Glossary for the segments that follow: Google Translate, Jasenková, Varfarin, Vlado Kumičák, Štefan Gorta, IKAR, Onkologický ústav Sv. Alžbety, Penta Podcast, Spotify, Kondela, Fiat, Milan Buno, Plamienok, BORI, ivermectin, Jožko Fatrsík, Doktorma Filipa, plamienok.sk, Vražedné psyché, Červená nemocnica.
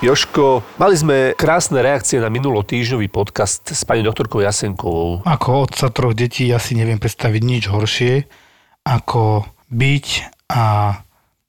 Jožko, mali sme krásne reakcie na minulotýždňový podcast s pani doktorkou Jasenkovou. Ako otca troch detí ja si neviem predstaviť nič horšie, ako byť a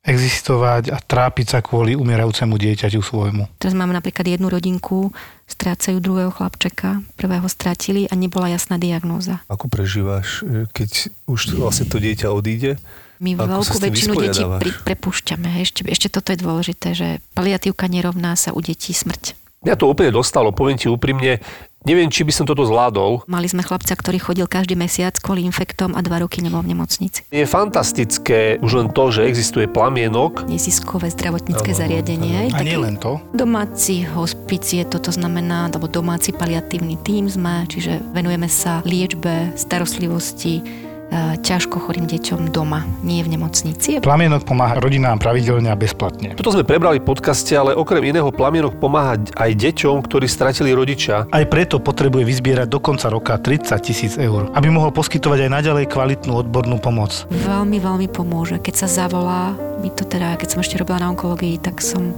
existovať a trápiť sa kvôli umierajúcemu dieťaťu svojmu. Teraz máme napríklad jednu rodinku, strácajú druhého chlapčeka, prvého stratili a nebola jasná diagnóza. Ako prežívaš, keď už vlastne to dieťa odíde? My veľkú väčšinu detí prepúšťame. Ešte toto je dôležité, že paliatívka nerovná sa u detí smrť. Mňa to úplne dostalo, poviem ti úprimne, neviem, či by som toto zvládol. Mali sme chlapca, ktorý chodil každý mesiac kvôli infektom a 2 roky nebol v nemocnici. Je fantastické už len to, že existuje Plamienok. Neziskové zdravotnícke zariadenie. A nie len to. Domáci hospicie, toto znamená, alebo domáci paliatívny tím sme, čiže venujeme sa liečbe, starostlivosti, ťažko chorým deťom doma, nie v nemocnici. Plamienok pomáha rodinám pravidelne a bezplatne. Toto sme prebrali v podcaste, ale okrem iného Plamienok pomáha aj deťom, ktorí stratili rodiča. Aj preto potrebuje vyzbierať do konca roka 30 000 eur, aby mohol poskytovať aj naďalej kvalitnú odbornú pomoc. Veľmi, veľmi pomôže. Keď sa zavolá, keď som ešte robila na onkológii, tak som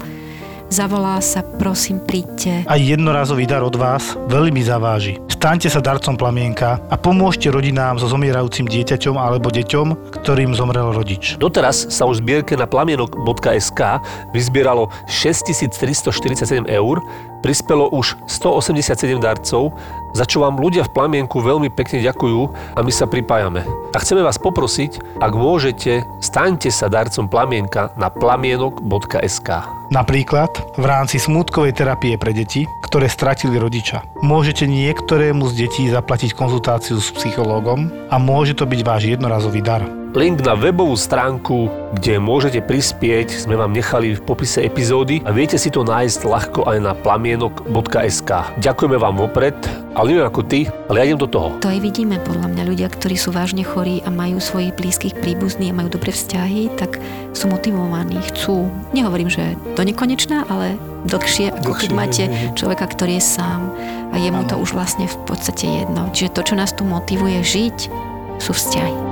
zavolá sa, prosím, príďte. Aj jednorazový dar od vás veľmi zaváži. Staňte sa darcom Plamienka a pomôžte rodinám so zomierajúcim dieťaťom alebo deťom, ktorým zomrel rodič. Doteraz sa už zbierke na plamienok.sk vyzbieralo 6347 eur, prispelo už 187 darcov, za čo vám ľudia v Plamienku veľmi pekne ďakujú a my sa pripájame. A chceme vás poprosiť, ak môžete, staňte sa darcom Plamienka na plamienok.sk. Napríklad v rámci smútkovej terapie pre deti, ktoré stratili rodiča. Môžete niektorému z detí zaplatiť konzultáciu s psychológom a môže to byť váš jednorazový dar. Link na webovú stránku, kde môžete prispieť, sme vám nechali v popise epizódy a viete si to nájsť ľahko aj na plamienok.sk. Ďakujeme vám vopred, ale neviem ako ty, ale ja idem do toho. To aj vidíme, podľa mňa ľudia, ktorí sú vážne chorí a majú svojich blízkych príbuzných a majú dobré vzťahy, tak sú motivovaní, chcú. Nehovorím, že do nekonečná, ale dlhšie, ako keď máte človeka, ktorý je sám a je mu to už vlastne v podstate jedno. Čiže to, čo nás tu motivuje žiť, sú vzťahy.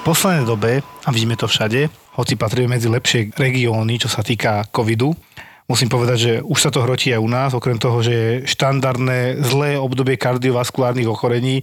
V poslednej dobe, a vidíme to všade, hoci patríme medzi lepšie regióny, čo sa týka covidu, musím povedať, že už sa to hrotí aj u nás, okrem toho, že štandardné zlé obdobie kardiovaskulárnych ochorení,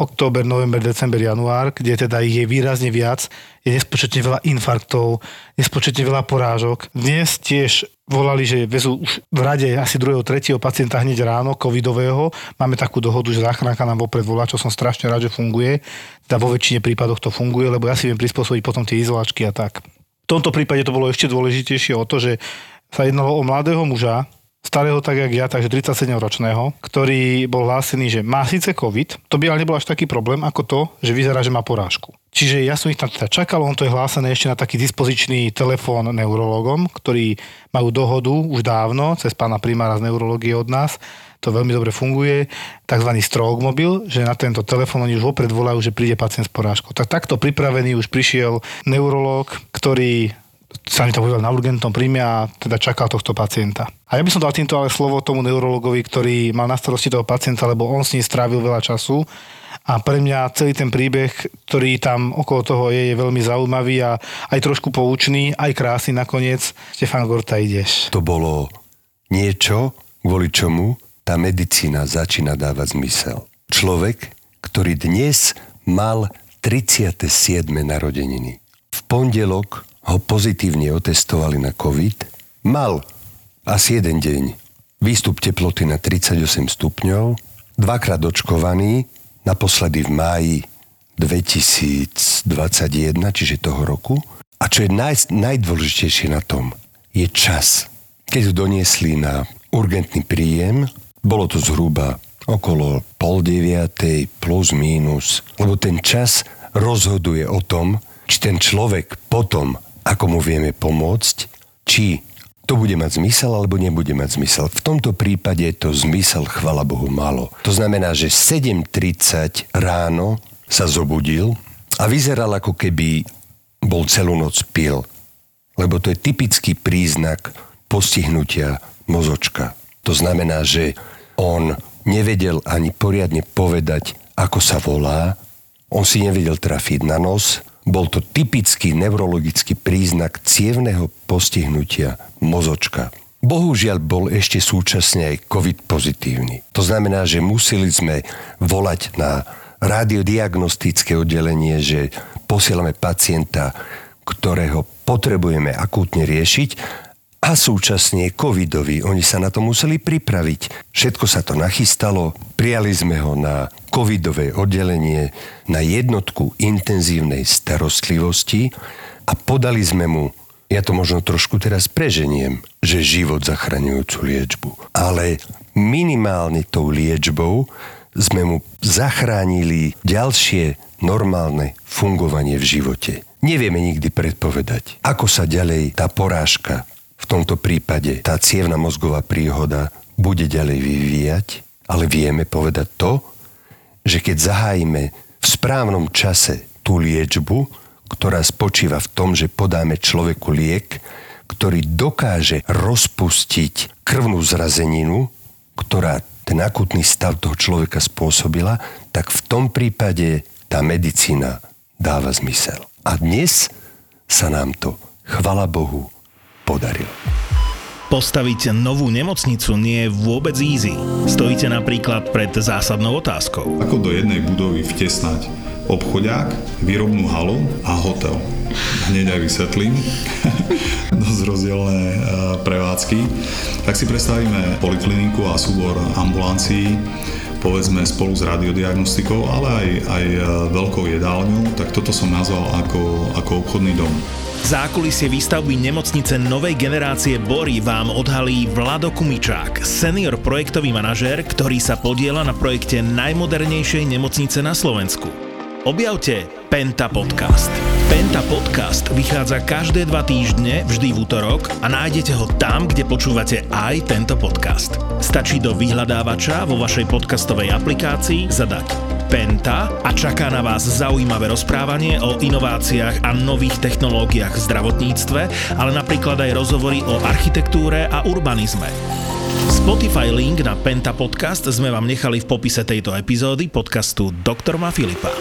október, november, december, január, kde teda ich je výrazne viac, je nespočetne veľa infarktov, nespočetne veľa porážok. Dnes tiež volali, že vezú už v rade asi 2.3. pacienta hneď ráno covidového. Máme takú dohodu, že záchranka nám vopred volá, čo som strašne rád, že funguje. Teda vo väčšine prípadoch to funguje, lebo ja si viem prispôsobiť potom tie izolačky a tak. V tomto prípade to bolo ešte dôležitejšie o to, že sa jednalo o mladého muža, starého tak jak ja, takže 37-ročného, ktorý bol hlásený, že má síce covid, to by ale nebol až taký problém ako to, že vyzerá, že má porážku. Čiže ja som ich tam teda čakal, on to je hlásené ešte na taký dispozičný telefón neurologom, ktorí majú dohodu už dávno, cez pána primára z neurologie od nás, to veľmi dobre funguje, takzvaný stroke mobil, že na tento telefón oni už vopred volajú, že príde pacient s porážkou. Tak takto pripravený už prišiel neurolog, ktorý sa mi to povedal na urgentnom príjme a teda čakal tohto pacienta. A ja by som dal týmto ale slovo tomu neurologovi, ktorý mal na starosti toho pacienta, lebo on s ním strávil veľa času. A pre mňa celý ten príbeh, ktorý tam okolo toho je veľmi zaujímavý a aj trošku poučný, aj krásny nakoniec. Štefan Gorta, ideš. To bolo niečo, kvôli čomu tá medicína začína dávať zmysel. Človek, ktorý dnes mal 37. narodeniny. V pondelok ho pozitívne otestovali na COVID. Mal asi jeden deň výstup teploty na 38 stupňov, dvakrát očkovaný, naposledy v máji 2021, čiže toho roku. A čo je najdôležitejšie na tom, je čas. Keď ho doniesli na urgentný príjem, bolo to zhruba okolo 8:30 plus mínus, lebo ten čas rozhoduje o tom, či ten človek potom, ako mu vieme pomôcť, či to bude mať zmysel, alebo nebude mať zmysel. V tomto prípade to zmysel, chvala Bohu, malo. To znamená, že 7:30 ráno sa zobudil a vyzeral, ako keby bol celú noc pil. Lebo to je typický príznak postihnutia mozočka. To znamená, že on nevedel ani poriadne povedať, ako sa volá. On si nevedel trafiť na nos. Bol to typický neurologický príznak cievneho postihnutia mozočka. Bohužiaľ bol ešte súčasne aj COVID pozitívny. To znamená, že museli sme volať na radiodiagnostické oddelenie, že posielame pacienta, ktorého potrebujeme akútne riešiť, a súčasne covidovi. Oni sa na to museli pripraviť. Všetko sa to nachystalo. Prijali sme ho na covidové oddelenie, na jednotku intenzívnej starostlivosti a podali sme mu, ja to možno trošku teraz preženiem, že život zachraňujúcu liečbu. Ale minimálne tou liečbou sme mu zachránili ďalšie normálne fungovanie v živote. Nevieme nikdy predpovedať, ako sa ďalej tá porážka, v tomto prípade tá cievna mozgová príhoda, bude ďalej vyvíjať, ale vieme povedať to, že keď zahájime v správnom čase tú liečbu, ktorá spočíva v tom, že podáme človeku liek, ktorý dokáže rozpustiť krvnú zrazeninu, ktorá ten akutný stav toho človeka spôsobila, tak v tom prípade tá medicína dáva zmysel. A dnes sa nám to, chvala Bohu, podaril. Postaviť novú nemocnicu nie je vôbec easy. Stojíte napríklad pred zásadnou otázkou. Ako do jednej budovy vtesnať obchodiak, výrobnú halu a hotel? Hneď aj vysvetlím. Dosť rozdielne prevádzky. Tak si predstavíme polikliniku a súbor ambulancií, povedzme spolu s radiodiagnostikou, ale aj veľkou jedálňou, tak toto som nazval ako obchodný dom. Zákulisie výstavby nemocnice novej generácie BORI vám odhalí Vlado Kumičák, senior projektový manažér, ktorý sa podieľa na projekte najmodernejšej nemocnice na Slovensku. Objavte Penta Podcast. Penta Podcast vychádza každé 2 týždne, vždy v útorok, a nájdete ho tam, kde počúvate aj tento podcast. Stačí do vyhľadávača vo vašej podcastovej aplikácii zadať Penta a čaká na vás zaujímavé rozprávanie o inováciách a nových technológiách v zdravotníctve, ale napríklad aj rozhovory o architektúre a urbanizme. Spotify link na Penta Podcast sme vám nechali v popise tejto epizódy podcastu Doktorma Filipa.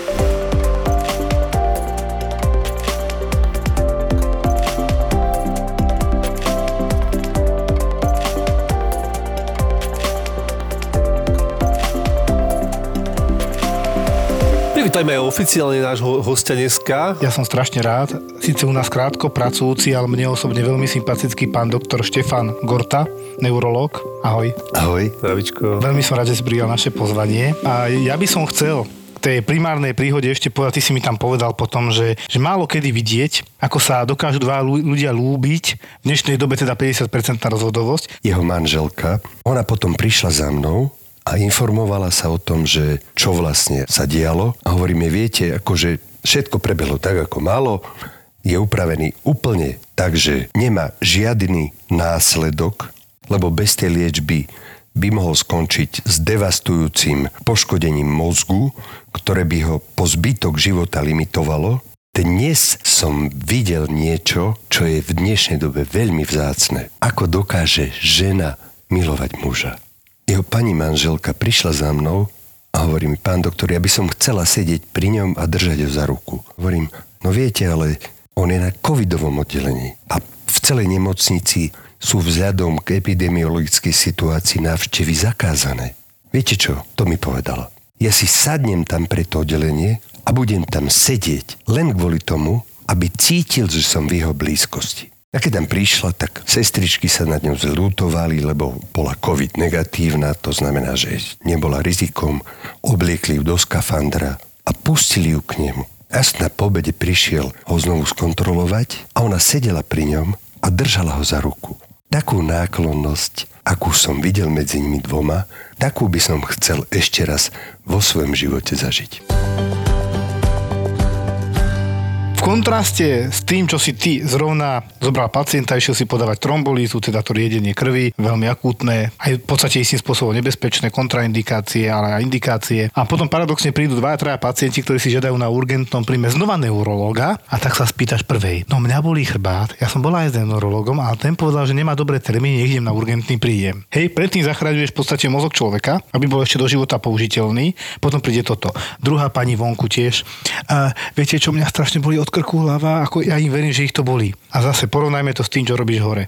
Vítajme oficiálne nášho hostia dneska. Ja som strašne rád. Síce u nás krátko pracujúci, ale mne osobne veľmi sympatický pán doktor Štefan Gorta, neurológ. Ahoj. Ahoj, zdravičko. Veľmi som rád, že si prijal naše pozvanie. A ja by som chcel tej primárnej príhode ešte povedať, ty si mi tam povedal potom, že málo kedy vidieť, ako sa dokážu dva ľudia ľúbiť, v dnešnej dobe teda 50% rozvodovosť. Jeho manželka, ona potom prišla za mnou a informovala sa o tom, že čo vlastne sa dialo. A hovoríme, viete, akože všetko prebehlo tak, ako malo. Je upravený úplne tak, že nemá žiadny následok, lebo bez tej liečby by mohol skončiť s devastujúcim poškodením mozgu, ktoré by ho po zbytok života limitovalo. Dnes som videl niečo, čo je v dnešnej dobe veľmi vzácne. Ako dokáže žena milovať muža. Jeho pani manželka prišla za mnou a hovorí mi, pán doktor, ja by som chcela sedieť pri ňom a držať ho za ruku. Hovorím, no viete, ale on je na covidovom oddelení a v celej nemocnici sú vzhľadom k epidemiologickej situácii návštevy zakázané. Viete čo? To mi povedala. Ja si sadnem tam pre to oddelenie a budem tam sedieť len kvôli tomu, aby cítil, že som v jeho blízkosti. A keď tam prišla, tak sestričky sa nad ňou zľutovali, lebo bola COVID negatívna, to znamená, že nebola rizikom, obliekli ju do skafandra a pustili ju k nemu. Až na pobede prišiel ho znovu skontrolovať a ona sedela pri ňom a držala ho za ruku. Takú náklonnosť, akú som videl medzi nimi dvoma, takú by som chcel ešte raz vo svojom živote zažiť. V kontraste s tým, čo si ty zrovna zobral pacienta, išiel si podávať trombolízu, teda to riedenie krvi, veľmi akútne, aj v podstate istým spôsobom nebezpečné, kontraindikácie, ale aj indikácie. A potom paradoxne prídu 2-3 pacienti, ktorí si žiadajú na urgentnom príjme znova neurologa, a tak sa spýtaš prvej. No mňa bolí chrbát, ja som bola aj s neurologom, ale ten povedal, že nemá dobré termíny, nech idem na urgentný príjem. Hej, predtým zachraňuješ v podstate mozog človeka, aby bol ešte do života použiteľný. Potom príde toto. Druhá pani vonku tiež. Viete, čo mňa strašne bolí od krku, hlava, ako ja im verím, že ich to bolí. A zase porovnajme to s tým, čo robíš hore.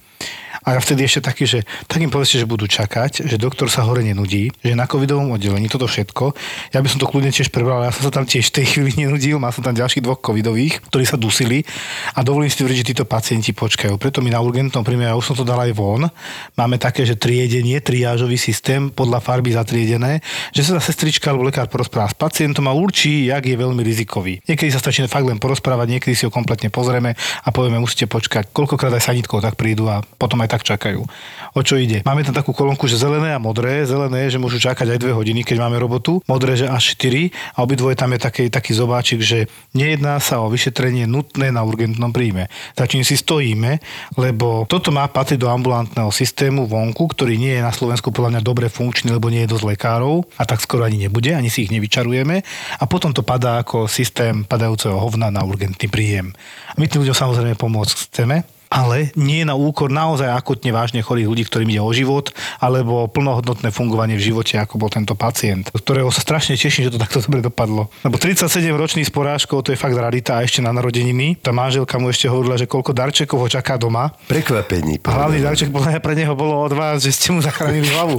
A vtedy ešte taký, že tak im povedzte, že budú čakať, že doktor sa hore nenudí, že na covidovom oddelení toto všetko. Ja by som to kľudne tiež prebral, ja som sa tam tiež v tej chvíli nenudil, mal som tam ďalších 2 covidových, ktorí sa dusili, a dovolím si tvrdiť, že títo pacienti počkajú. Preto mi na urgentnom príjme, ja už som to dal aj von. Máme také, že triedenie, triážový systém podľa farby zatriedené, že sa sestrička alebo lekár porozpráva s pacientom a určí, jak je veľmi rizikový. Niekedy sa stačí fakt len porozprávať, niekedy si ho kompletne pozrieme a povieme, musíte počkať. Koľkokrát aj sanitkou tak prídu a potom aj tak čakajú. O čo ide? Máme tam takú kolónku, že zelené a modré. Zelené je, že môžu čakať aj 2 hodiny, keď máme robotu. Modré, že až 4. A obidvoje tam je taký zobáčik, že nejedná sa o vyšetrenie nutné na urgentnom príjme. Za čím si stojíme, lebo toto má patriť do ambulantného systému vonku, ktorý nie je na Slovensku podľa mňa dobre funkčný, lebo nie je dosť lekárov a tak skoro ani nebude, ani si ich nevyčarujeme. A potom to padá ako systém padajúceho hovna na urgentný príjem. A my tým ľuďom samozrejme pomôcť chceme, ale nie na úkor naozaj akutne vážne chorých ľudí, ktorým ide o život, alebo plnohodnotné fungovanie v živote, ako bol tento pacient, ktorého sa strašne teším, že to takto dobre dopadlo. Lebo 37-ročný s porážkou, to je fakt rarita, a ešte na narodeniny. Tá manželka mu ešte hovorila, že koľko darčekov ho čaká doma. Prekvapení. Hlavný darček pre neho bolo od vás, že ste mu zachránili hlavu.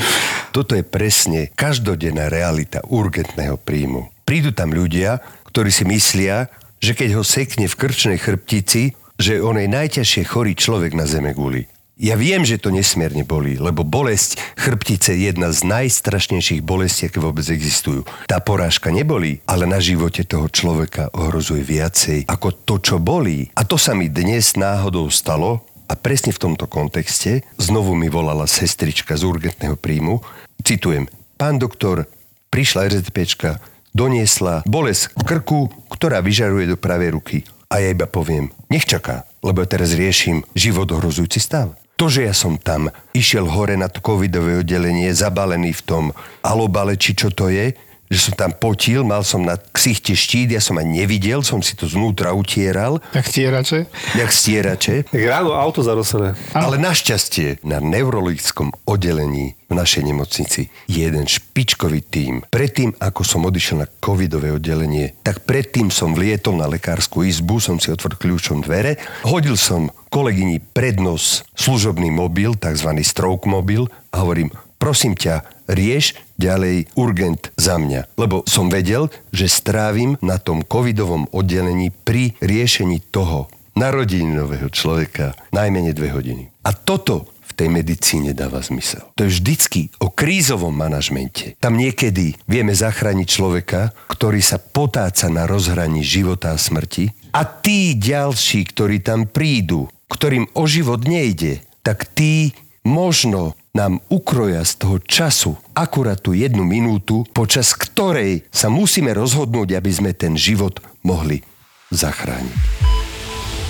Toto je presne každodenná realita urgentného príjmu. Prídu tam ľudia, ktorí si myslia, že keď ho sekne v krčnej chrbtici, že on je najťažšie chorý človek na zemeguli. Ja viem, že to nesmierne bolí, lebo bolesť chrbtice je jedna z najstrašnejších bolestí, aké vôbec existujú. Tá porážka nebolí, ale na živote toho človeka ohrozuje viacej ako to, čo bolí. A to sa mi dnes náhodou stalo a presne v tomto kontexte znovu mi volala sestrička z urgentného príjmu. Citujem, pán doktor, prišla RZPčka, doniesla bolesť krku, ktorá vyžaruje do pravej ruky. A ja iba poviem, nech čaká, lebo ja teraz riešim život ohrozujúci stav. To, že ja som tam išiel hore na to covidové oddelenie, zabalený v tom alobale, či čo to je, že som tam potil, mal som na ksichte štít, ja som aj nevidel, som si to znútra utieral. Jak stierače. Jak ráno auto zarosené. Ale našťastie na neurologickom oddelení v našej nemocnici je jeden špičkový tím. Predtým, ako som odišiel na covidové oddelenie, tak predtým som vlietol na lekárskú izbu, som si otvoril kľúčom dvere, hodil som kolegyni pred nos služobný mobil, tzv. Stroke mobil, a hovorím, prosím ťa, rieš ďalej urgent za mňa. Lebo som vedel, že strávim na tom covidovom oddelení pri riešení toho narodeninového človeka najmenej 2 hodiny. A toto v tej medicíne dáva zmysel. To je vždycky o krízovom manažmente. Tam niekedy vieme zachrániť človeka, ktorý sa potáca na rozhraní života a smrti, a tí ďalší, ktorí tam prídu, ktorým o život nejde, tak tí možno nám ukroja z toho času akurát tú 1 minútu, počas ktorej sa musíme rozhodnúť, aby sme ten život mohli zachrániť.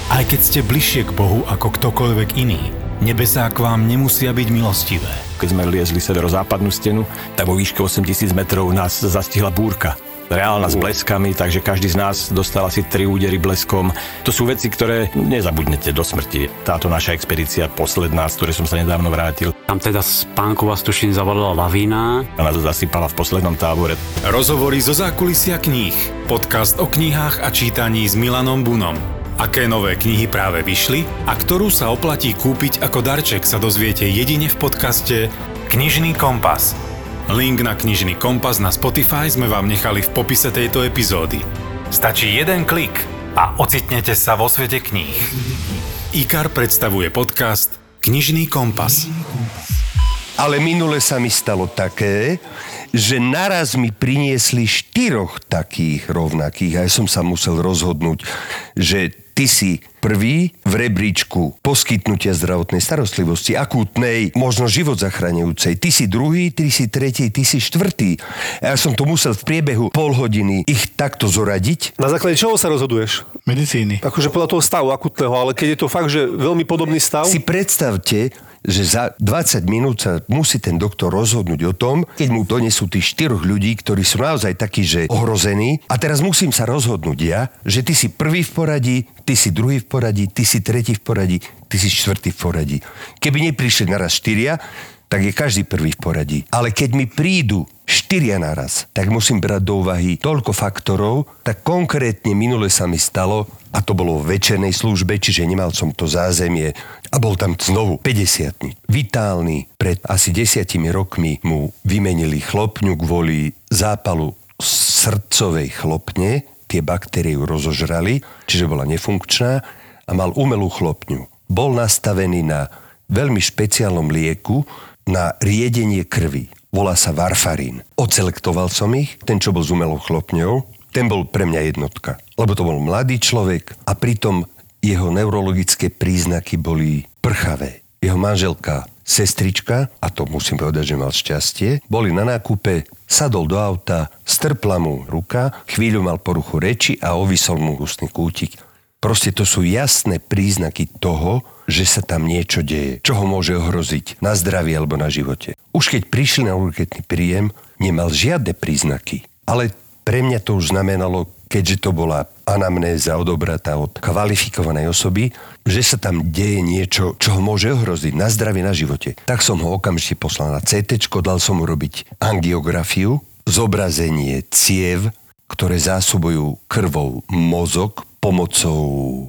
Aj keď ste bližšie k Bohu ako ktokoľvek iný, nebesá k vám nemusia byť milostivé. Keď sme liezli severozápadnú stenu, tak vo výške 8000 metrov nás zastihla búrka. Reálna s bleskami, takže každý z nás dostal asi 3 údery bleskom. To sú veci, ktoré nezabudnete do smrti. Táto naša expedícia posledná, z ktorej som sa nedávno vrátil. Tam teda spánková stušin zavalila lavína. A nás zasypala v poslednom tábore. Rozhovory zo zákulisia kníh. Podcast o knihách a čítaní s Milanom Bunom. Aké nové knihy práve vyšli a ktorú sa oplatí kúpiť ako darček, sa dozviete jedine v podcaste Knižný kompas. Link na Knižný kompas na Spotify sme vám nechali v popise tejto epizódy. Stačí 1 klik a ocitnete sa vo svete kníh. IKAR predstavuje podcast Knižný kompas. Ale minule sa mi stalo také, že naraz mi priniesli 4 takých rovnakých a ja som sa musel rozhodnúť, že ty si prvý v rebríčku poskytnutia zdravotnej starostlivosti, akútnej, možno život zachraňujúcej. Ty si druhý, ty si tretí, ty si štvrtý. Ja som to musel v priebehu pol hodiny ich takto zoradiť. Na základe čoho sa rozhoduješ? Medicíny. Akože podľa toho stavu akútneho, ale keď je to fakt, že veľmi podobný stav? Si predstavte, že za 20 minút sa musí ten doktor rozhodnúť o tom, keď mu donesú tých 4 ľudí, ktorí sú naozaj takí, že ohrození. A teraz musím sa rozhodnúť ja, že ty si prvý v poradí, ty si druhý v poradí, ty si tretí v poradí, ty si štvrtý v poradí. Keby neprišli naraz 4, tak je každý prvý v poradí. Ale keď mi prídu 4 naraz, tak musím brať do úvahy toľko faktorov, tak konkrétne minule sa mi stalo, a to bolo v večernej službe, čiže nemal som to zázemie a bol tam znovu 50-tník. Vitálny, pred asi 10 rokmi mu vymenili chlopňu kvôli zápalu srdcovej chlopne, tie baktérie ju rozožrali, čiže bola nefunkčná a mal umelú chlopňu. Bol nastavený na veľmi špeciálnom lieku na riedenie krvi. Volá sa Varfarin. Odselektoval som ich, ten, čo bol s umelou chlopňou, ten bol pre mňa jednotka. Lebo to bol mladý človek a pritom jeho neurologické príznaky boli prchavé. Jeho manželka, sestrička, a to musím povedať, že mal šťastie, boli na nákupe, sadol do auta, strpla mu ruka, chvíľu mal poruchu reči a ovisol mu ústny kútik. Proste to sú jasné príznaky toho, že sa tam niečo deje, čo ho môže ohroziť na zdraví alebo na živote. Už keď prišli na urgentný príjem, nemal žiadne príznaky. Ale pre mňa to už znamenalo, keďže to bola anamnéza odobratá od kvalifikovanej osoby, že sa tam deje niečo, čo ho môže ohroziť na zdraví, na živote. Tak som ho okamžite poslal na CTčko, dal som mu robiť angiografiu, zobrazenie ciev, ktoré zásobujú krvou mozog pomocou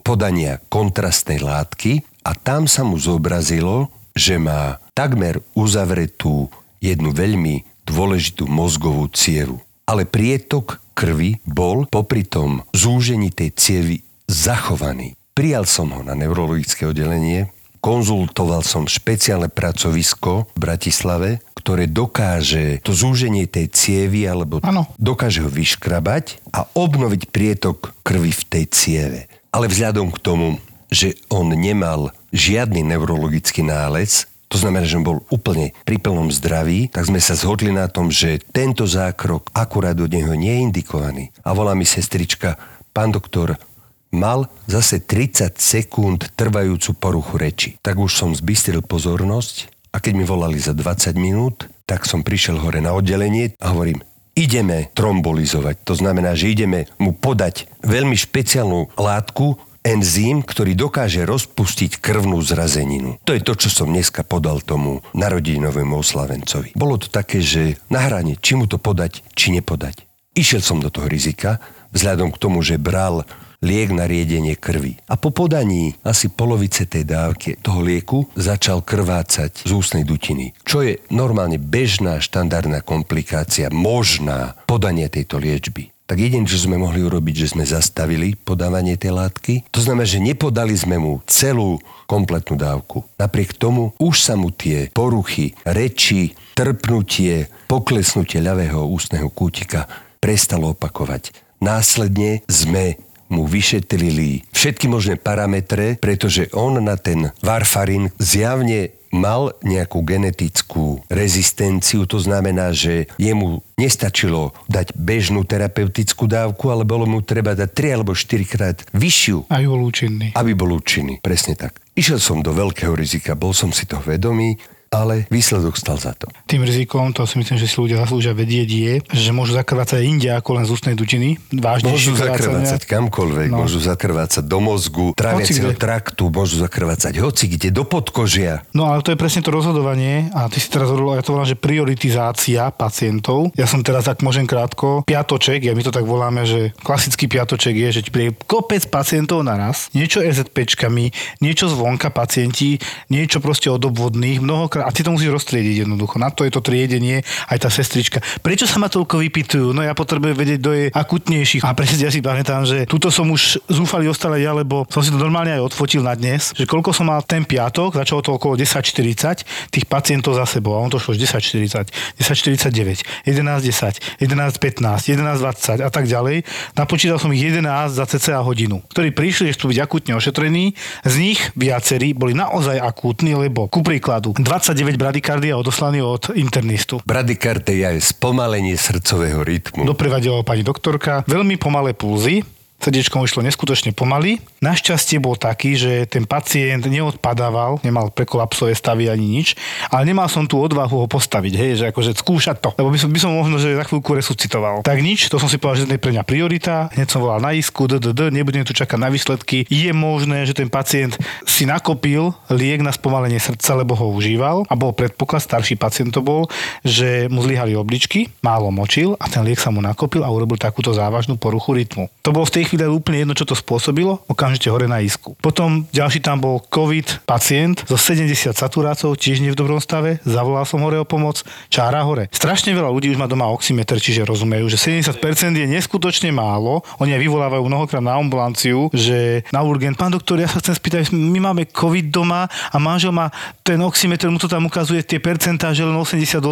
podania kontrastnej látky, a tam sa mu zobrazilo, že má takmer uzavretú jednu veľmi dôležitú mozgovú cievu. Ale prietok krvi bol popri tom zúžení tej cievy zachovaný. Prijal som ho na neurologické oddelenie, konzultoval som špeciálne pracovisko v Bratislave, ktoré dokáže to zúženie tej cievy alebo dokáže ho vyškrabať a obnoviť prietok krvi v tej cieve. Ale vzhľadom k tomu, že on nemal žiadny neurologický nález, to znamená, že on bol úplne pri plnom zdraví, tak sme sa zhodli na tom, že tento zákrok akurát od neho nie je indikovaný. A volá mi sestrička, pán doktor, mal zase 30 sekúnd trvajúcu poruchu reči. Tak už som zbystril pozornosť a keď mi volali za 20 minút, tak som prišiel hore na oddelenie a hovorím, ideme trombolizovať. To znamená, že ideme mu podať veľmi špeciálnu látku, enzym, ktorý dokáže rozpustiť krvnú zrazeninu. To je to, čo som dneska podal tomu narodinovému oslavencovi. Bolo to také, že na hrane, či mu to podať, či nepodať. Išiel som do toho rizika, vzhľadom k tomu, že bral liek na riedenie krvi. A po podaní asi polovice tej dávky toho lieku začal krvácať z ústnej dutiny, čo je normálne bežná štandardná komplikácia možná podania tejto liečby. Tak jediné, čo sme mohli urobiť, že sme zastavili podávanie tej látky. To znamená, že nepodali sme mu celú kompletnú dávku. Napriek tomu už sa mu tie poruchy, reči, trpnutie, poklesnutie ľavého ústneho kútika prestalo opakovať. Následne sme mu vyšetrili všetky možné parametre, pretože on na ten Varfarin zjavne mal nejakú genetickú rezistenciu, to znamená, že jemu nestačilo dať bežnú terapeutickú dávku, ale bolo mu treba dať 3 alebo 4 krát vyššiu. Aby bol účinný. Presne tak. Išiel som do veľkého rizika, bol som si toho vedomý, ale výsledok stal za to. Tým rizikom, to si myslím, že si ľudia zaslúžia vedieť, je, že môžu zakrvácať inde ako len z ústnej dutiny. Môžu zakrvácať kamkoľvek, môžu zakrvácať do mozgu, tráviaceho traktu, môžu zakrvácať hocikde, do podkožia. No ale to je presne to rozhodovanie a ty si teraz hovoril, ja to volám, že prioritizácia pacientov. Ja som teraz, ak môžem krátko, piatoček, ja my to tak voláme, že klasický piatoček je, že príde kopec pacientov naraz, niečo EZPčkami, niečo zvonka pacienti, niečo proste od obvodných, mnoho a ty to musíš roztriediť jednoducho. Na to je to triedenie, aj tá sestrička. Prečo sa ma toľko vypýtujú? No ja potrebujem vedieť, kto je akutnejší. A presne ja si pamätám, že tuto som už zúfali ostala ja, lebo som si to normálne aj odfotil na dnes, že koľko som mal ten piatok, začalo to okolo 10:40 tých pacientov za sebou. A on to šlo 10:40, 10:49, 11:10, 11:15, 11:20 a tak ďalej. Napočítal som ich 11 za cca hodinu, ktorí prišli ešte byť akútne ošetrení. Z nich viacerí boli naozaj akútni, lebo ku príkladu 29 bradykardia odoslaní od internistu. Bradykardia je spomalenie srdcového rytmu. Doprevadila pani doktorka, veľmi pomalé pulzy. Srdiečko išlo neskutočne pomaly. Našťastie bol taký, že ten pacient neodpadával, nemal prekolapsové stavy ani nič, ale nemal som tú odvahu ho postaviť, hej, že akože skúšať to, lebo by som možno, že za chvíľku resuscitoval. Tak nič, to som si povedal, že to je pre mňa priorita, hneď som volal na isku, nebudeme tu čakať na výsledky. Je možné, že ten pacient si nakopil liek na spomalenie srdca, lebo ho užíval a bol predpoklad, starší pacient to bol, že mu zlyhali obličky, málo močil a ten liek sa mu nakopil a urobil takúto závažnú poruchu rytmu. To bolo v tej chvíľa úplne jedno, čo to spôsobilo, okamžite hore na isku. Potom ďalší tam bol COVID pacient so 70 saturáciou, tiež nie v dobrom stave, zavolal som hore o pomoc, čára hore. Strašne veľa ľudí už má doma oximeter, čiže rozumejú, že 70% je neskutočne málo, oni aj vyvolávajú mnohokrát na ambulanciu, že na urgent, pán doktor, ja sa chcem spýtať, my máme COVID doma a manžel má ten oximeter, mu to tam ukazuje tie percentáže len 88,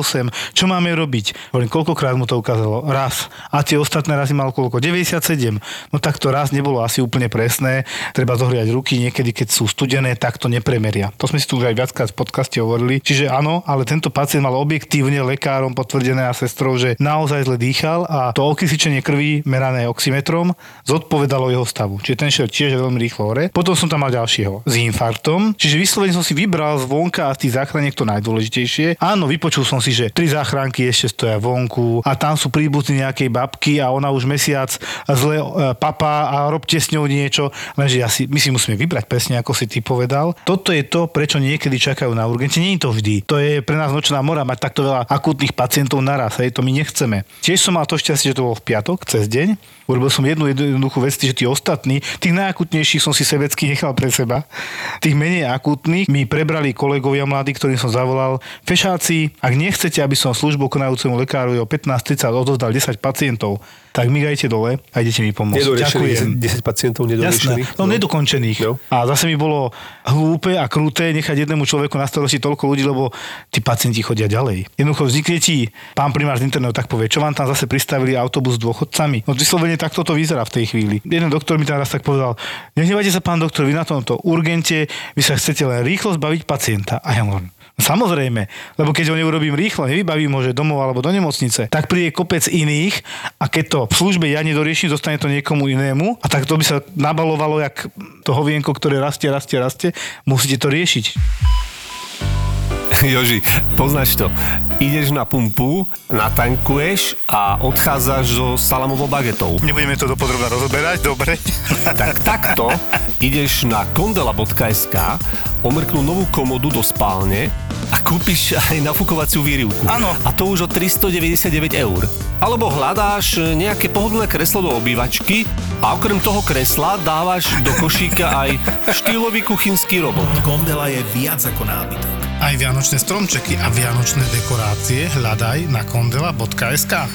čo máme robiť? Hovorím, koľkokrát mu to ukázalo? Raz. A tie ostatné razy mal koľko? 97. No tak to raz nebolo asi úplne presné. Treba zohriať ruky, niekedy keď sú studené, tak to nepremeria. To sme si tu už aj viackrát v podcaste hovorili. Čiže áno, ale tento pacient mal objektívne lekárom potvrdené a sestrou, že naozaj zle dýchal a to okysličenie krvi merané oximetrom zodpovedalo jeho stavu. Čiže ten šiel tiež veľmi rýchlo hore. Potom som tam mal ďalšieho s infarktom. Čiže vyslovene som si vybral zvonka a z tých záchranek to najdôležitejšie. Áno, vypočul som si, že 3 záchranky ešte stoja vonku a tam sú príbuzní nejakej babky a ona už mesiac zle a robte s ňou niečo, lenže my si musíme vybrať presne, ako si ty povedal. Toto je to, prečo niekedy čakajú na urgente. Nie je to vždy. To je pre nás nočná mora mať takto veľa akútnych pacientov naraz, hej, to my nechceme. Tiež som mal to šťastie, že to bolo v piatok, cez deň. Urobil som jednu jednoduchú vec, že tí ostatní, tých najakútnejších som si sebecky nechal pre seba. Tých menej akútnych mi prebrali kolegovia mladí, ktorým som zavolal. Fešáci, ak nechcete, aby som službu konajúcemu lekárovi o 15:30 odovzdal 10 pacientov, tak mi dajte dole a idete mi pomôcť. Ďakujem. 10 pacientov nedoriešených. No nedokončených. No. A zase mi bolo hlúpe a kruté nechať jednému človeku na starosti toľko ľudí, lebo tí pacienti chodia ďalej. Jednoducho vznikne ti pán primár z internetu tak povie, čo vám tam zase pristavili autobus s dôchodcami. No vyslovene takto to vyzerá v tej chvíli. Jeden doktor mi tam raz tak povedal: "Nehnevajte sa, pán doktor, vy na tomto urgente, vy sa chcete len rýchlo zbaviť pacienta." A ja hovorím: "Samozrejme, lebo keď ho neurobím rýchlo, nevybavím ho, že domov alebo do nemocnice, tak príde kopec iných a keď to v službe ja nedorieším, zostane to niekomu inému a tak to by sa nabalovalo, jak to hovienko, ktoré rastie, musíte to riešiť." Joži, poznáš to. Ideš na pumpu, natankuješ a odchádzaš so salamovou bagetou. Nebudeme to dopodrobne rozoberať, dobre? Tak takto ideš na kondela.sk, omrknú novú komodu do spálne a kúpiš aj nafukovaciu výrivku. Áno. A to už o 399 €. Alebo hľadáš nejaké pohodlné kreslo do obývačky a okrem toho kresla dávaš do košíka aj štýlový kuchynský robot. Kondela je viac ako nábytok. Aj vianočné stromčeky a vianočné dekorácie hľadaj na kondela.sk.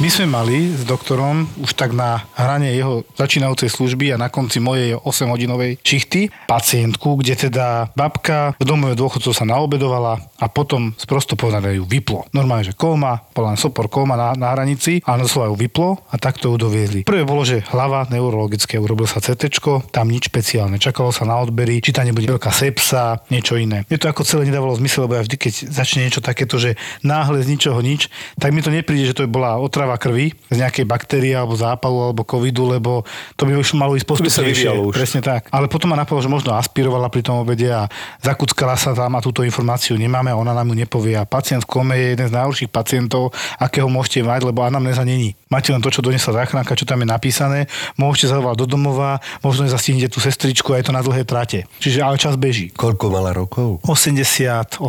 My sme mali s doktorom už tak na hrane jeho začínajúcej služby a na konci mojej 8-hodinovej šichty pacientku, kde teda babka v domove dôchodcov sa naobedovala a potom sprosto povedané ju vyplo. Normálne, že kóma, bola len sopor kóma na hranici, ale doslova ju vyplo a takto ju doviezli. Prvé bolo, že hlava neurologické, urobil sa CTčko, tam nič špeciálne, čakalo sa na odbery, či tam nebude veľká sepsa, niečo iné. Je to ako celé nedávalo zmysel, lebo ja vždy, keď začne niečo takéto, že náhle z ničoho nič, tak mi to nepríde, že to bola otrava krvi z nejakej baktérie alebo zápalu alebo covidu, lebo to by už malo ísť postupnejšie. Presne tak. Ale potom ma napadlo, že možno aspirovala pri tom obede a zakuckala sa tam a túto informáciu nemáme a ona nám ju nepovie. A pacient v kome je jeden z najhorších pacientov, akého môžete mať, lebo anamnéza není. Máte len to, čo donesla záchranka, čo tam je napísané. Môžete zavolať do domova, možno zastihnete tú sestričku a je to na dlhé trate. Čiže ale čas beží. Koľko mala rokov? 88,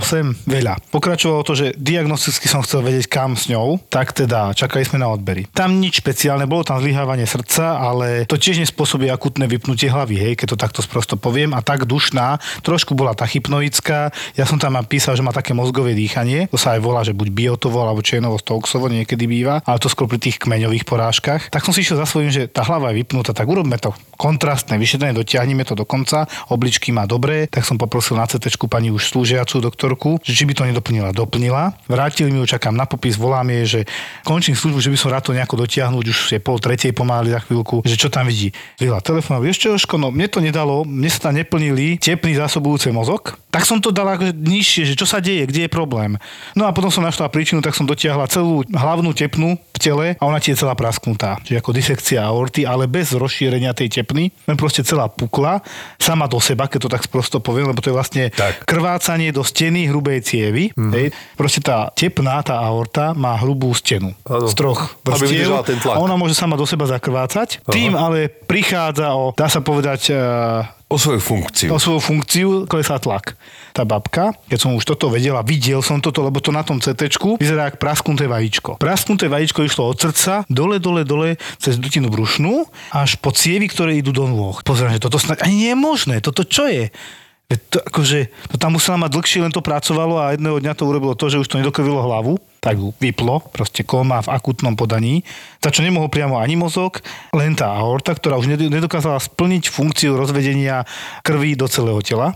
veľa. Pokračovalo to, že diagnosticky som chcel vedieť kam s ňou, tak teda čakaj pozerali sme na odbery. Tam nič špeciálne, bolo tam zlyhávanie srdca, ale to tiež nespôsobí akútne vypnutie hlavy, hej, keď to takto sprosto poviem. A tak dušná, trošku bola tá hypnoická. Ja som tam písal, že má také mozgové dýchanie. To sa aj volá, že buď biotovo alebo černovo stoxovo niekedy býva, ale to skôr pri tých kmeňových porážkach. Tak som si išiel za svojím, že tá hlava je vypnutá, tak urobme to kontrastné vyšetrenie, dotiahneme to do konca. Obličky má dobré, tak som poprosil na CTčku pani už slúžiacu doktorku, že či by to nedoplnila. Doplnila. Vrátili mi ju, čakám na popis, volám jej, že končím službu, že by som rád to nejako dotiahnuť, už je 2:30 pomaly za chvíľku, že čo tam vidí. Vyla telefón, ešte Jožko, no mne to nedalo, mne sa tam neplnili tepný zásobujúci mozog. Tak som to dala akože nižšie, že čo sa deje, kde je problém. No a potom som našla príčinu, tak som dotiahla celú hlavnú tepnu v tele a ona tie celá prasknutá. Čiže ako disekcia aorty, ale bez rozšírenia tej tepny. Len proste celá pukla sama do seba, keď to tak sprosto poviem, lebo to je vlastne tak. Krvácanie do steny hrubej cievy. Hej. Proste tá tepná, tá aorta má hrubú stenu. Ano. Z troch vrstiev. A ona môže sama do seba zakrvácať. Aha. Tým ale prichádza o, dá sa povedať, O svoju funkciu, klesá tlak. Tá babka, keď som už toto vedela, videl som toto, lebo to na tom CTčku vyzerá jak prasknuté vajíčko. Prasknuté vajíčko išlo od srdca dole cez dutinu brušnú až po cievy, ktoré idú do nôh. Pozerám, že toto snad ani nie je možné. Toto čo je? To, akože, to tam musela mať dlhšie, len to pracovalo a jedného dňa to urobilo to, že už to nedokrvilo hlavu, tak ju vyplo, proste kóma v akútnom podaní. Za čo nemohol priamo ani mozog, len tá aorta, ktorá už nedokázala splniť funkciu rozvedenia krvi do celého tela.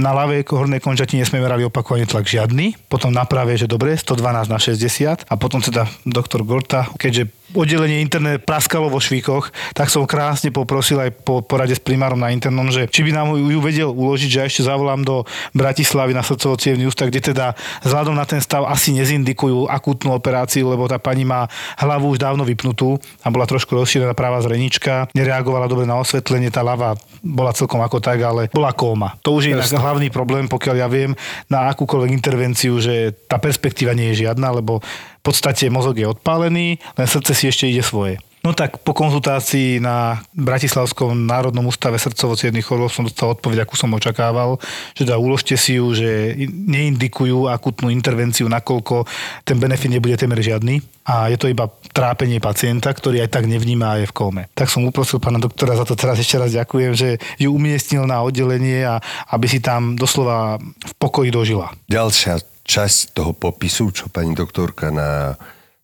Na ľavej hornej končatine sme merali opakovane tlak žiadny, potom na pravej, že dobre, 112/60 a potom teda doktor Gorta, keďže oddelenie interné praskalo vo švíkoch, tak som krásne poprosil aj po porade s primárom na internom, že či by nám ju vedel uložiť, že ja ešte zavolám do Bratislavy na srdcovo-cievny ústav, kde teda vzhľadom na ten stav asi nezindikujú akútnu operáciu, lebo tá pani má hlavu už dávno vypnutú a bola trošku rozšírená práva zrenička, nereagovala dobre na osvetlenie, tá ľava bola celkom ako tak, ale bola kóma. To už je hlavný problém, pokiaľ ja viem, na akúkoľvek intervenciu, že tá perspektíva nie je žiadna, lebo v podstate mozog je odpálený, len srdce si ešte ide svoje. No tak po konzultácii na Bratislavskom národnom ústave srdcovo-cievnych chorôb som dostal odpoveď, akú som očakával, že dá uložte si ju, že neindikujú akutnú intervenciu, nakoľko ten benefit nebude temer žiadny a je to iba trápenie pacienta, ktorý aj tak nevníma a je v kóme. Tak som uprosil pána doktora, za to teraz ešte raz ďakujem, že ju umiestnil na oddelenie a aby si tam doslova v pokoji dožila. Ďalšia časť toho popisu, čo pani doktorka na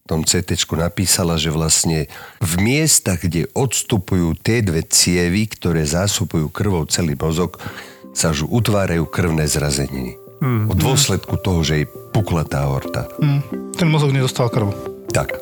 tom CTčku napísala, že vlastne v miestach, kde odstupujú tie dve cievy, ktoré zásobujú krvou celý mozog, sa už utvárajú krvné zrazeniny. V dôsledku toho, že jej pukla tá aorta. Ten mozog nedostal krv. Tak.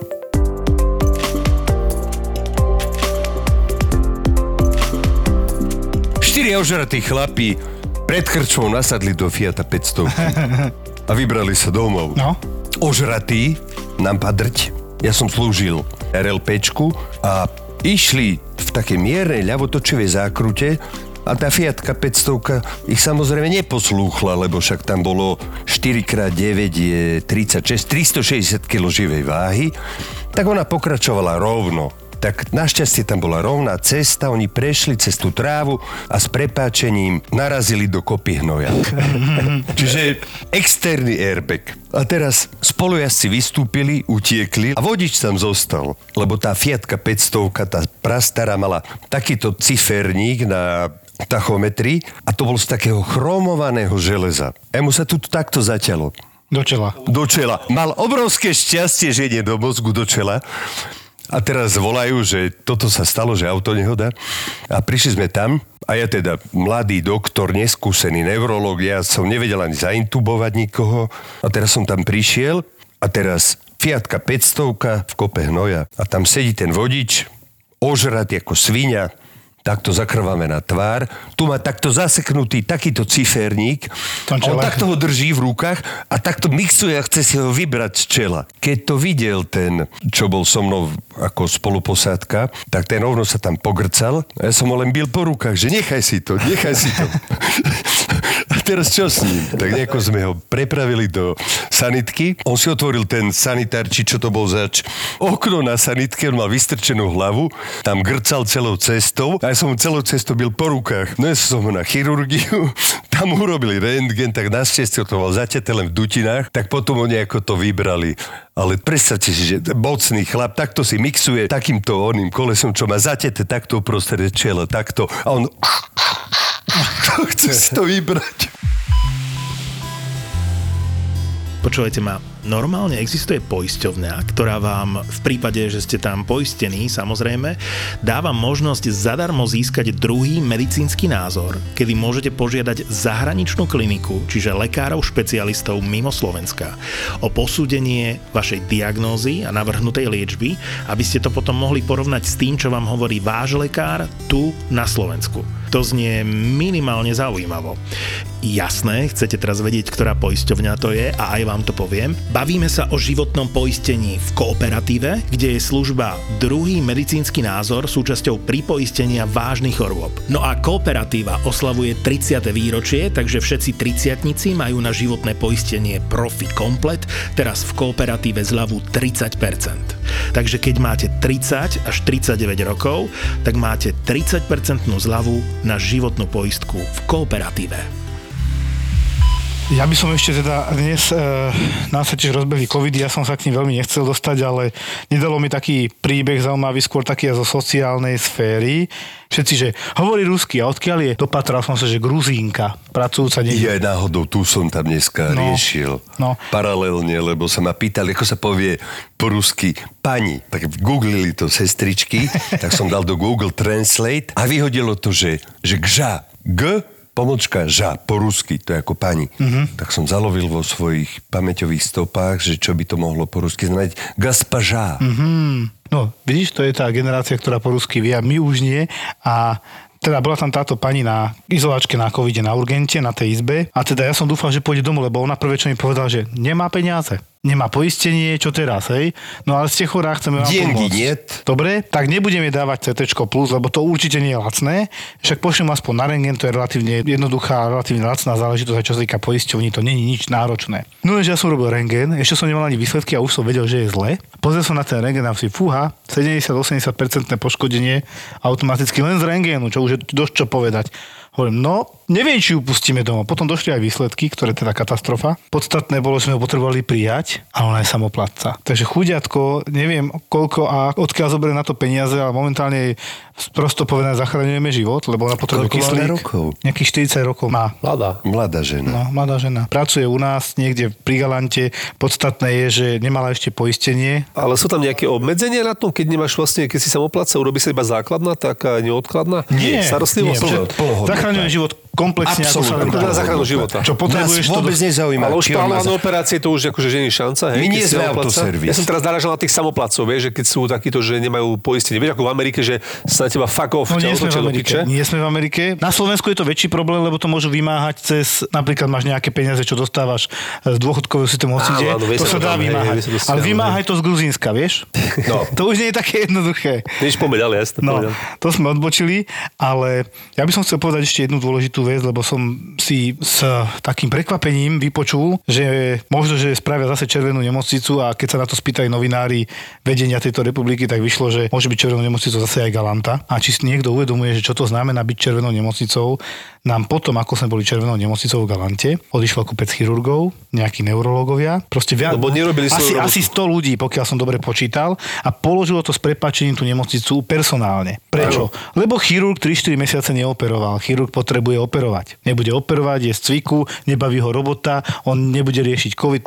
Štyri ožratí chlapí pred krčmou nasadli do Fiata 500 a vybrali sa domov. No. Ožratí nám padrť. Ja som slúžil RLPčku a išli v takej miernej ľavotočivej zákrute a tá Fiatka 500 ich samozrejme neposlúchla, lebo však tam bolo 4x9 je 36, 360 kg živej váhy, tak ona pokračovala rovno. Tak našťastie tam bola rovná cesta, oni prešli cez tú trávu a s prepáčením narazili do kopy hnoja. Čiže externý airbag. A teraz spolujazdci vystúpili, utiekli a vodič tam zostal, lebo tá Fiatka 500, tá prastará mala takýto ciferník na tachometri a to bol z takého chromovaného železa. Emu sa tu takto zaťalo. Do čela. Mal obrovské šťastie, že nie do mozgu, do čela. A teraz volajú, že toto sa stalo, že auto nehoda. A prišli sme tam a ja teda, mladý doktor, neskúsený neurológ, ja som nevedel ani zaintubovať nikoho. A teraz som tam prišiel a teraz Fiatka 500 v kope hnoja. A tam sedí ten vodič, ožratý ako svinia, takto zakrváme na tvár. Tu má takto zaseknutý takýto ciferník. On takto ho drží v rukách a takto mixuje a chce si ho vybrať z čela. Keď to videl ten, čo bol so mnou ako spoluposádka, tak ten rovno sa tam pogrcal. Ja som ho len bil po rukách, že nechaj si to. teraz čo s ním? Tak nejako sme ho prepravili do sanitky. On si otvoril ten sanitár, či čo to bol zač, okno na sanitke, on mal vystrčenú hlavu, tam grcal celou cestou. A ja som celou cestou byl po rukách. No ja som ho na chirurgiu, tam urobili rentgen, tak našťastie to mal zaťaté len v dutinách, tak potom ho nejako to vybrali. Ale predstavte si, že bocný chlap takto si mixuje takýmto oným kolesom, čo má zaťaté takto uprostred čela, takto. A on... Chce si to vybrať. Počúvajte ma, normálne existuje poisťovňa, ktorá vám v prípade, že ste tam poistení, samozrejme, dáva možnosť zadarmo získať druhý medicínsky názor, kedy môžete požiadať zahraničnú kliniku, čiže lekárov špecialistov mimo Slovenska, o posúdenie vašej diagnózy a navrhnutej liečby, aby ste to potom mohli porovnať s tým, čo vám hovorí váš lekár tu na Slovensku. To znie minimálne zaujímavo. Jasné, chcete teraz vedieť, ktorá poisťovňa to je a aj vám to poviem. Bavíme sa o životnom poistení v kooperatíve, kde je služba druhý medicínsky názor súčasťou pripoistenia vážnych chorôb. No a kooperatíva oslavuje 30. výročie, takže všetci 30-tnici majú na životné poistenie Profi Komplet, teraz v kooperatíve zľavu 30%. Takže keď máte 30 až 39 rokov, tak máte 30% zľavu na životnú poistku v kooperatíve. Ja by som ešte teda dnes nás sa tiež rozbehli COVID, ja som sa k nim veľmi nechcel dostať, ale nedalo mi taký príbeh zaujímavý, skôr taký zo sociálnej sféry. Všetci, že hovorí rusky a odkiaľ je, dopatral som sa, že Gruzínka, pracujúca niekde. Ja náhodou, tu som tam dneska riešil. No. Paralelne, lebo sa ma pýtali, ako sa povie po rusky pani. Tak googlili to sestričky, tak som dal do Google Translate a vyhodilo to, že gža, g, pomočka ža, po rusky, to je ako pani. Mm-hmm. Tak som zalovil vo svojich pamäťových stopách, že čo by to mohlo po rusky znamenať. Gaspaža. Mm-hmm. No, vidíš, to je tá generácia, ktorá po rusky vie a my už nie. A teda bola tam táto pani na izolačke na covide, na urgente, na tej izbe. A teda ja som dúfal, že pôjde domov, lebo ona prvé, čo mi povedala, že nemá peniaze. Nemá poistenie, čo teraz, hej? No ale ste chorá, chceme vám pomôcť. Dobre, tak nebudeme dávať CTčko plus, lebo to určite nie je lacné. Však pošlem aspoň na rengen, to je relatívne jednoduchá, relatívne lacná záležitosť, aj čo sa týka poisťovní, to nie je nič náročné. No lenže ja som robil rengen, ešte som nemal ani výsledky a už som vedel, že je zle. Pozrel som na ten rengen a si fúha, 70-80% poškodenie automaticky len z rengénu, čo už je dosť čo povedať. Hovorím, no, neviem, či ju pustíme domov. Potom došli aj výsledky, ktoré teda katastrofa. Podstatné bolo, že sme ho potrebovali prijať, ale ona je samoplatca. Takže chudiatko, neviem koľko a odkiaľ zoberie na to peniaze, ale momentálne prosto povedané zachraňujeme život, lebo ona potrebuje kyslík. Nejakých 40 rokov má. Mladá žena. No, mladá žena. Pracuje u nás niekde pri Galante. Podstatné je, že nemala ešte poistenie. Ale sú tam nejaké obmedzenia na tom, keď nemáš vlastne, keď si samoplatca, urobí sa iba základná, tak neodkladná? Nie. Starostlivosť. Zachraňuje život komplexne. Absolutne. Ako sa záchranu života. Čo potrebuješ, to vôbec nezaujíma. Ale už plánované operácie, to už akože nie je šanca. Hej? My nie sme autoservis. Ja som teraz naražal na tých samoplacov, vieš, že keď sú takíto, že nemajú poistenie. Vieš, ako v Amerike, že sa na teba fuck off. No, nie sme v Amerike. Na Slovensku je to väčší problém, lebo to môžu vymáhať cez, napríklad máš nejaké peniaze, čo dostávaš z dôchodkového systému odcide. To sa dá vymáhať. Ale vymáhaj to z Gruzínska, vieš? To už nie je také jednoduché. Nič povedal, jasne. No, to sme odbočili, ale ja by som chcel povedať ešte jednu dôležitú vec, lebo som si s takým prekvapením vypočul, že možno, že spravia zase Červenú nemocnicu a keď sa na to spýtajú novinári vedenia tejto republiky, tak vyšlo, že môže byť Červenú nemocnicou zase aj Galanta. A či si niekto uvedomuje, že čo to znamená byť Červenou nemocnicou, nám potom, ako sme boli Červenou nemocnicou v Galante, odišlo kopec chirurgov, nejakí neurológovia, proste viac, asi 100 ľudí, pokiaľ som dobre počítal, a položilo to s prepáčením tú nemocnicu personálne. Prečo? Ano. Lebo chirurg 3-4 mesiace neoperoval. Chirurg potrebuje operovať. Nebude operovať, je z cviku, nebaví ho robota, on nebude riešiť COVID.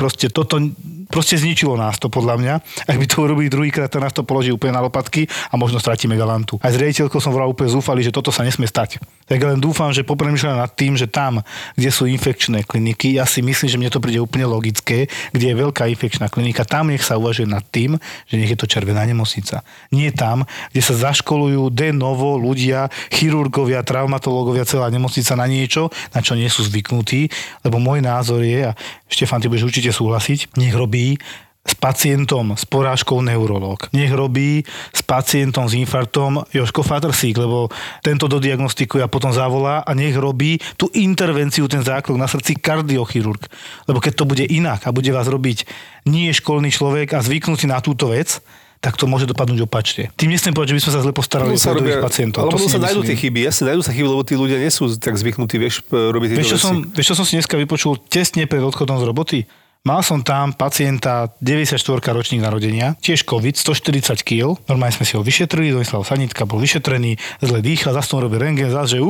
Proste zničilo nás to, podľa mňa. Ak by to urobili druhýkrát, tak nás to položí úplne na lopatky a možno stratíme Galantu. Aj s riaditeľkou som volal úplne zúfali, že toto sa nesmie stať. Tak len dúfam, že popremýšľam nad tým, že tam, kde sú infekčné kliniky, ja si myslím, že mne to príde úplne logické, kde je veľká infekčná klinika, tam nech sa uvažuje nad tým, že nech je to Červená nemocnica. Nie tam, kde sa zaškolujú de novo ľudia, chirurgovia, traumatológovia, celá nemocnica na niečo, na čo nie sú zvyknutí, lebo môj názor je, a Štefan, ty budeš určite súhlasiť, nech robí s pacientom s porážkou neurológ. Nech robí s pacientom s infarktom Jožko Fatrsík, lebo tento dodiagnostikuje a potom zavolá, a nech robí tú intervenciu, ten zákrok na srdci kardiochirurg. Lebo keď to bude inak a bude vás robiť nie školný človek a zvyknutý na túto vec, tak to môže dopadnúť opačne. Tým nechcem povedať, že by sme sa zle postarali o tých pacientov. Ale to sa nájdú tie chyby. Jasne, nájdú sa chyby, lebo tí ľudia nie sú tak zvyknutí, vieš, robiť tieto veci. Vieš, čo som si dneska vypočul tesne pred odchodom z roboty? Mal som tam pacienta 94-ka ročník narodenia, tiež COVID, 140 kg. Normálne sme si ho vyšetrili, Domislav Sanitka bol vyšetrený, zle dýchal, zase tomu robí rentgen, zase, že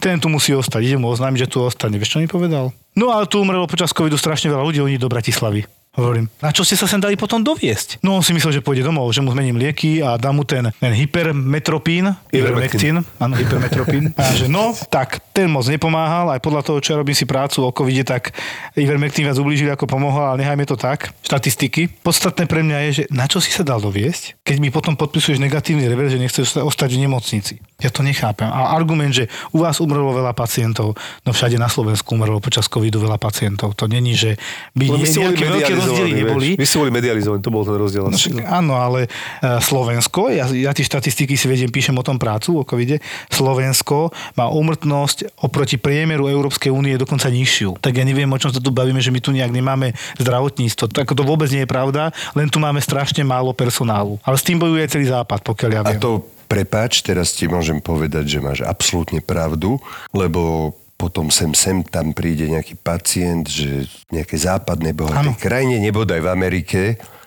ten tu musí ostať, idem mu oznámiť, že tu ostane. Vieš, čo mi povedal? No ale tu umrelo počas covidu strašne veľa ľudí, oni do Bratislavy. Hovorím, na čo ste sa sem dali potom doviesť? No on si myslel, že pôjde domov, že mu zmením lieky a dám mu ten hypermetropín, ivermectin, áno, hypermetropín. A že no, tak ten moc nepomáhal, aj podľa toho, čo ja robím si prácu o covide, tak ivermectin viac ublížil, ako pomohol, ale nechajme to tak, štatistiky. Podstatné pre mňa je, že na čo si sa dal doviesť, keď mi potom podpisuješ negatívny rever, že nechceš ostať v nemocnici. Ja to nechápem. A argument, že u vás umrlo veľa pacientov, no všade na Slovensku umrlo počas covidu veľa pacientov. To není, že by nejaké rozdiely neboli. Vy ste boli medializovaní, to bol ten rozdiel. No, áno, ale Slovensko, ja tie štatistiky si vediem, píšem o tom prácu, o covide, Slovensko má úmrtnosť oproti priemeru Európskej únie dokonca nižšiu. Tak ja neviem, o čom sa tu bavíme, že my tu nejak nemáme zdravotníctvo. Tak to vôbec nie je pravda, len tu máme strašne málo personálu. Ale s tým bojuje celý Západ, pokiaľ ja viem. A to, prepáč, teraz ti môžem povedať, že máš absolútne pravdu, lebo potom sem tam príde nejaký pacient, že nejaké západné bohatej krajine, nebodaj v Amerike.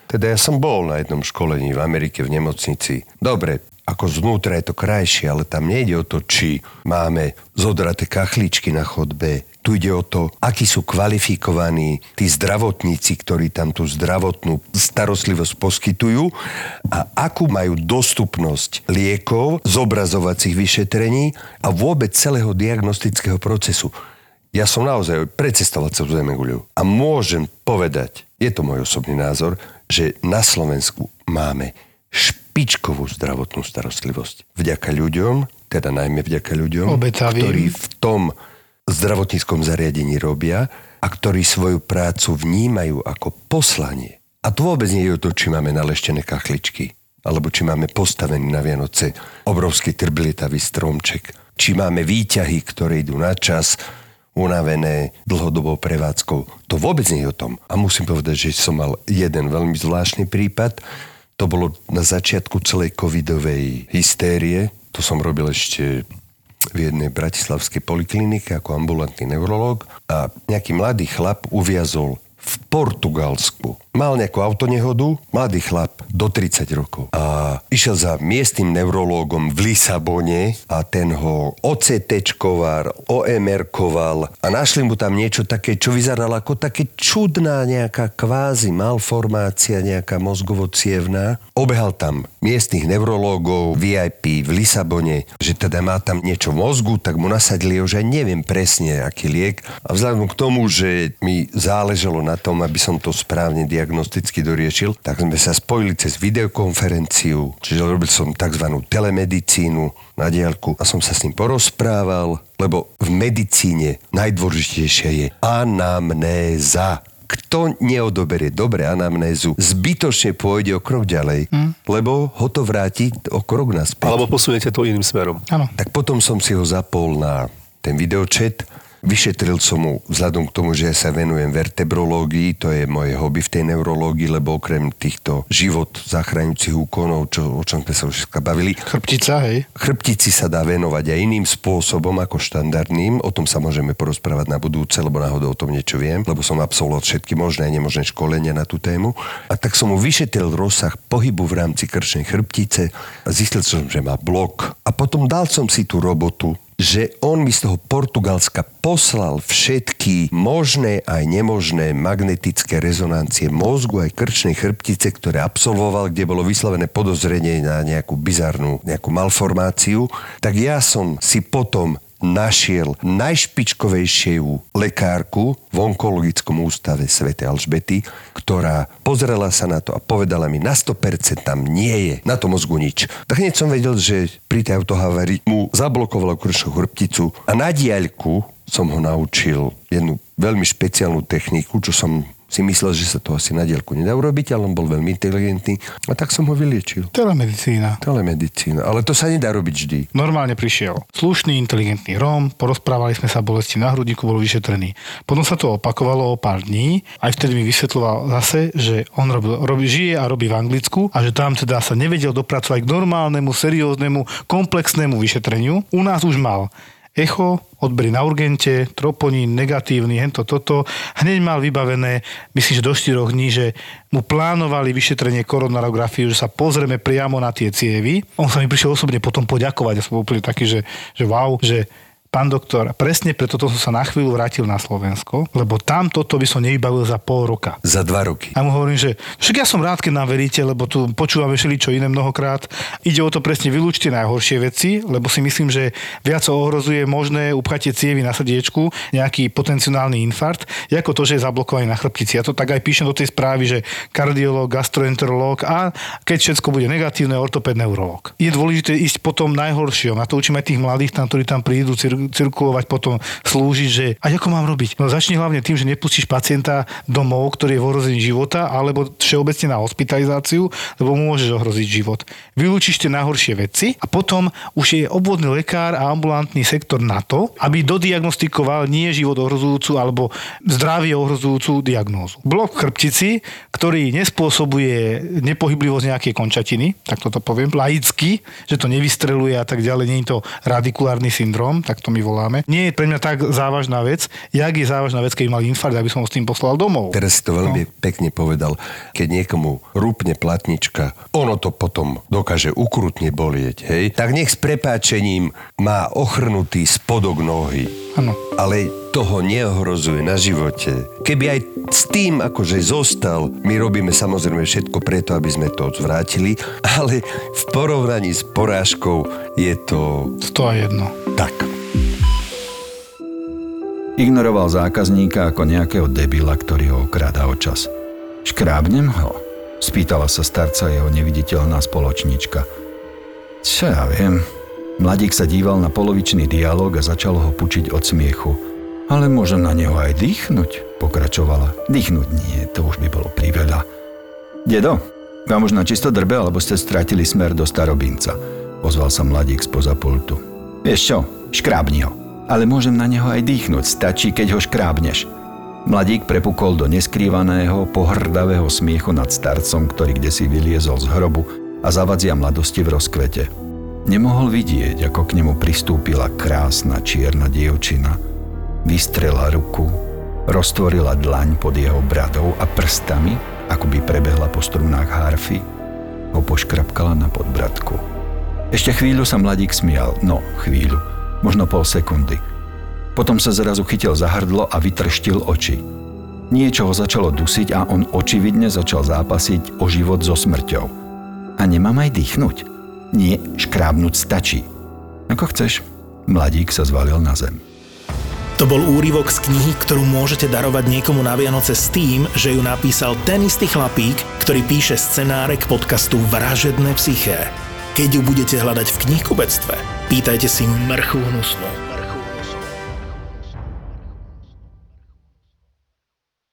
Teda ja som bol na jednom školení v Amerike v nemocnici. Dobre, ako znútra je to krajšie, ale tam nejde o to, či máme zodraté kachličky na chodbe. Tu ide o to, akí sú kvalifikovaní tí zdravotníci, ktorí tam tú zdravotnú starostlivosť poskytujú a akú majú dostupnosť liekov, zobrazovacích vyšetrení a vôbec celého diagnostického procesu. Ja som naozaj precestoval celú Zemeguľu a môžem povedať, je to môj osobný názor, že na Slovensku máme špičkovú zdravotnú starostlivosť. Vďaka ľuďom, teda najmä vďaka ľuďom, ktorí v tom zdravotníckom zariadení robia a ktorí svoju prácu vnímajú ako poslanie. A to vôbec nie je to, či máme naleštené kachličky, alebo či máme postavený na Vianoce obrovský trblietavý stromček, či máme výťahy, ktoré idú na čas, unavené dlhodobou prevádzkou. To vôbec nie je o tom. A musím povedať, že som mal jeden veľmi zvláštny prípad. To bolo na začiatku celej covidovej hystérie. To som robil ešte v jednej bratislavskej poliklinike ako ambulantný neurológ a nejaký mladý chlap uviazol v Portugalsku. Mal nejakú autonehodu, mladý chlap do 30 rokov. A išiel za miestnym neurológom v Lisabone a ten ho OCT-čkoval, OMR-koval a našli mu tam niečo také, čo vyzeralo ako také čudná nejaká kvázi malformácia, nejaká mozgovo-cievná. Obehal tam miestnych neurológov VIP v Lisabone, že teda má tam niečo v mozgu, tak mu nasadili už aj neviem presne, aký liek. A vzhľadom k tomu, že mi záležalo na tom, aby som to správne diagnosticky doriešil, tak sme sa spojili cez videokonferenciu, čiže robil som tzv. Telemedicínu na diaľku a som sa s ním porozprával, lebo v medicíne najdôležitejšia je anamnéza. Kto neodoberie dobre anamnézu, zbytočne pôjde o krok ďalej, lebo ho to vráti o krok naspäť. Alebo posuniete to iným smerom. Áno. Tak potom som si ho zapol na ten videočet. Vyšetril som mu, vzhľadom k tomu, že ja sa venujem vertebrológii, to je moje hobby v tej neurológii, lebo okrem týchto život zachraňujúcich úkonov, o čom sme sa už bavili. Chrbtica, hej? Chrbtici sa dá venovať aj iným spôsobom ako štandardným, o tom sa môžeme porozprávať na budúce, lebo náhodou o tom niečo viem, lebo som absolvoval všetky možné a nemožné školenia na tú tému. A tak som mu vyšetril rozsah pohybu v rámci krčnej chrbtice a zistil som, že má blok. A potom dal som si tú robotu, že on mi z toho Portugalska poslal všetky možné aj nemožné magnetické rezonancie mozgu aj krčnej chrbtice, ktoré absolvoval, kde bolo vyslovené podozrenie na nejakú bizarnú, nejakú malformáciu. Tak ja som si potom našiel najšpičkovejšiu lekárku v Onkologickom ústave Sv. Alžbety, ktorá pozrela sa na to a povedala mi, na 100% tam nie je, na to mozgu nič. Tak hneď som vedel, že pri tej autohavárii mu zablokovala krčnú chrbticu a na diaľku som ho naučil jednu veľmi špeciálnu techniku, čo som si myslel, že sa to asi na diaľku nedá urobiť, ale on bol veľmi inteligentný a tak som ho vyliečil. Telemedicína. Ale to sa nedá robiť vždy. Normálne prišiel slušný, inteligentný Róm, porozprávali sme sa o bolesti na hrudníku, bol vyšetrený. Potom sa to opakovalo o pár dní, aj vtedy mi vysvetľoval zase, že on žije a robí v Anglicku a že tam teda sa nevedel dopracovať k normálnemu, serióznemu, komplexnému vyšetreniu. U nás už mal echo, odbery na urgente, troponín, negatívny, hento, toto. Hneď mal vybavené, myslím, že do 4 dní, že mu plánovali vyšetrenie koronarografiu, že sa pozrieme priamo na tie cievy. On sa mi prišiel osobne potom poďakovať. Ja som úplne taký, že wow, že pán doktor, presne preto som sa na chvíľu vrátil na Slovensko, lebo tam toto by som nevybavil za 0,5 roka. Za 2 roky. A mu hovorím, že však ja som rád, keď nám veríte, lebo tu počúvame všeličo iné mnohokrát. Ide o to presne vylúčte najhoršie veci, lebo si myslím, že viac ohrozuje možné upchatie cievy na srdiečku, nejaký potenciálny infarkt, ako to, že je zablokovaný na chrbtici. Ja to tak aj píšem do tej správy, že kardiológ, gastroenterológ a keď všetko bude negatívne, ortopéd, neurológ. Je dôležité ísť potom najhorším. A to učím aj tých mladých, tam, ktorí tam prídu cirkulovať potom, slúžiť, že a ako mám robiť? No začni hlavne tým, že nepustíš pacienta domov, ktorý je v ohrození života alebo všeobecne na hospitalizáciu, lebo mu môžeš ohroziť život. Vylúčiš tie najhoršie veci a potom už je obvodný lekár a ambulantný sektor na to, aby dodiagnostikoval nie život ohrozujúcu alebo zdravie ohrozujúcu diagnózu. Blok chrbtici, ktorý nespôsobuje nepohyblivosť nejakej končatiny, tak toto poviem laicky, že to nevystreluje a tak ďalej, nie je to radikulárny syndrom, tak to my voláme. Nie je pre mňa tak závažná vec, jak je závažná vec, keď mal infarkt, aby som ho s tým poslal domov. Teraz si to veľmi pekne povedal. Keď niekomu rúpne platnička, ono to potom dokáže ukrutne bolieť, hej? Tak nech s prepáčením má ochrnutý spodok nohy. Áno. Ale toho neohrozuje na živote. Keby aj s tým, akože zostal, my robíme samozrejme všetko preto, aby sme to odvrátili, ale v porovnaní s porážkou je to... 101. Tak. Ignoroval zákazníka ako nejakého debila, ktorý ho okráda o čas. Škrábnem ho? Spýtala sa starca jeho neviditeľná spoločnička. Čo ja viem. Mladík sa díval na polovičný dialóg a začal ho pučiť od smiechu. Ale môžem na neho aj dýchnuť, pokračovala. Dýchnuť nie, to už by bolo priveľa. Dedo, vám už na čisto drbe, alebo ste stratili smer do starobinca, ozval sa mladík spoza pultu. Vieš čo, škrábni ho. Ale môžem na neho aj dýchnuť, stačí, keď ho škrábneš. Mladík prepukol do neskrývaného, pohrdavého smiechu nad starcom, ktorý kdesi vyliezol z hrobu a zavadzia mladosti v rozkvete. Nemohol vidieť, ako k nemu pristúpila krásna čierna dievčina. Vystrela ruku, roztvorila dlaň pod jeho bradou a prstami, ako by prebehla po strunách harfy, ho poškrapkala na podbradku. Ešte chvíľu sa mladík smial, možno pol sekundy. Potom sa zrazu chytil za hrdlo a vytrštil oči. Niečo ho začalo dusiť a on očividne začal zápasiť o život so smrťou. A nemám aj dýchnuť? Nie, škrábnuť stačí. Ako chceš. Mladík sa zvalil na zem. To bol úryvok z knihy, ktorú môžete darovať niekomu na Vianoce s tým, že ju napísal ten istý chlapík, ktorý píše scenáre k podcastu Vražedné psyché. Keď ju budete hľadať v knihkupectve, pýtajte si mrchu hnusnú.